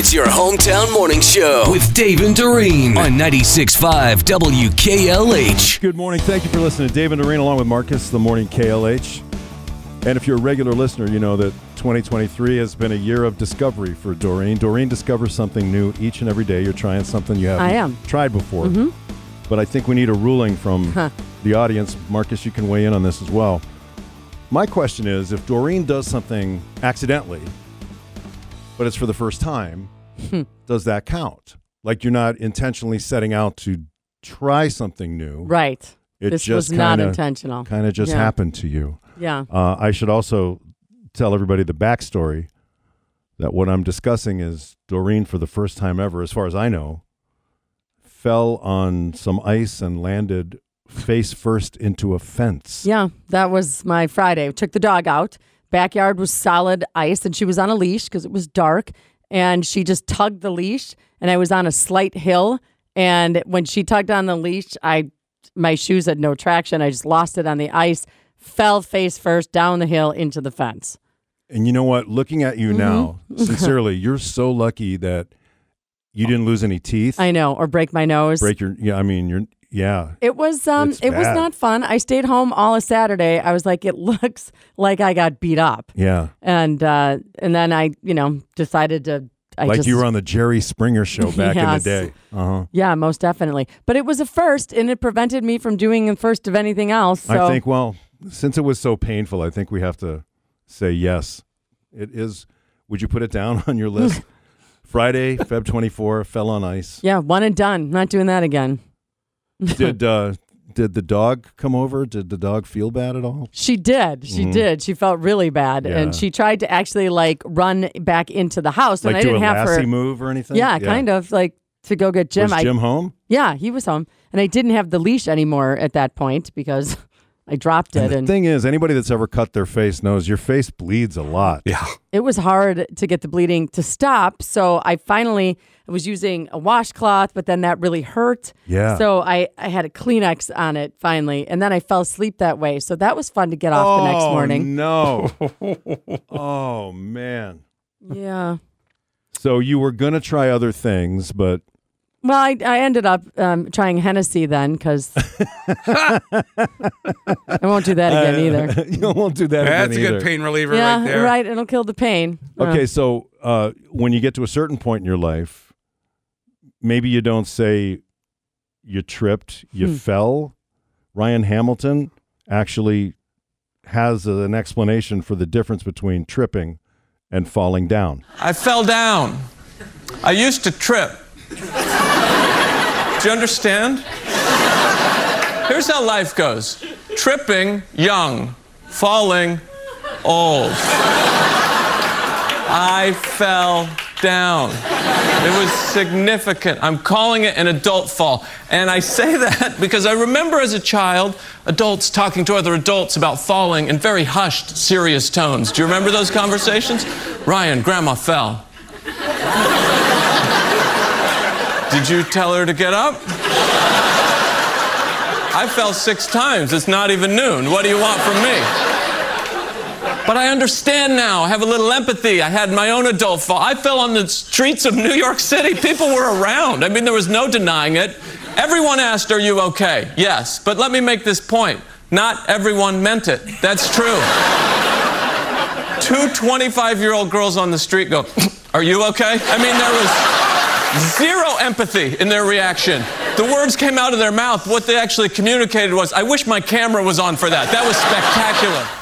It's your hometown morning show with Dave and Doreen on 96.5 WKLH. Good morning. Thank you for listening to Dave and Doreen along with Marcus, the morning KLH. And if you're a regular listener, you know that 2023 has been a year of discovery for Doreen. Doreen discovers something new each and every day. You're trying something you haven't tried before. Mm-hmm. But I think we need a ruling from the audience. Marcus, you can weigh in on this as well. My question is, if Doreen does something accidentally, but it's for the first time, does that count? Like, you're not intentionally setting out to try something new. Right. This was not intentional. Kind of just happened to you. Yeah. I should also tell everybody the backstory that what I'm discussing is Doreen, for the first time ever, as far as I know, fell on some ice and landed face first into a fence. Yeah, that was my Friday. Took the dog out. Backyard was solid ice, and she was on a leash because it was dark, and she just tugged the leash, and I was on a slight hill, and when she tugged on the leash, my shoes had no traction. I just lost it on the ice, fell face first down the hill into the fence. And you know what? Looking at you now, sincerely, you're so lucky that you didn't lose any teeth. I know, or break my nose. Yeah. It was not fun. I stayed home all of Saturday. I was like, it looks like I got beat up. Yeah. And then I, decided to. You were on the Jerry Springer show back in the day. Uh-huh. Yeah, most definitely. But it was a first, and it prevented me from doing a first of anything else. So. I think, since it was so painful, I think we have to say yes. It is. Would you put it down on your list? Friday, Feb 24, fell on ice. Yeah, one and done. Not doing that again. Did the dog come over? Did the dog feel bad at all? She did. She felt really bad, and she tried to actually run back into the house. And I didn't have her. Lassie move or anything? Yeah, kind of to go get Jim. Was Jim home? Yeah, he was home, and I didn't have the leash anymore at that point because I dropped it. And the thing is, anybody that's ever cut their face knows your face bleeds a lot. Yeah, it was hard to get the bleeding to stop. So I was using a washcloth, but then that really hurt. Yeah. So I had a Kleenex on it finally, and then I fell asleep that way. So that was fun to get off the next morning. No. Oh, man. Yeah. So you were going to try other things, but... Well, I ended up trying Hennessy then because I won't do that again either. You won't do that again either. That's a good pain reliever right there. Yeah, right. It'll kill the pain. Okay, so when you get to a certain point in your life, maybe you don't say you tripped, you fell. Ryan Hamilton actually has an explanation for the difference between tripping and falling down. I fell down. I used to trip. Do you understand? Here's how life goes. Tripping, young. Falling, old. I fell down. It was significant. I'm calling it an adult fall. And I say that because I remember as a child, adults talking to other adults about falling in very hushed, serious tones. Do you remember those conversations? Ryan, Grandma fell. Did you tell her to get up? I fell 6 times. It's not even noon. What do you want from me? But I understand now. I have a little empathy. I had my own adult fall. I fell on the streets of New York City. People were around. I mean, there was no denying it. Everyone asked, are you okay? Yes. But let me make this point. Not everyone meant it. That's true. 2 25-year-old girls on the street go, are you okay? I mean, there was zero empathy in their reaction. The words came out of their mouth. What they actually communicated was, I wish my camera was on for that. That was spectacular.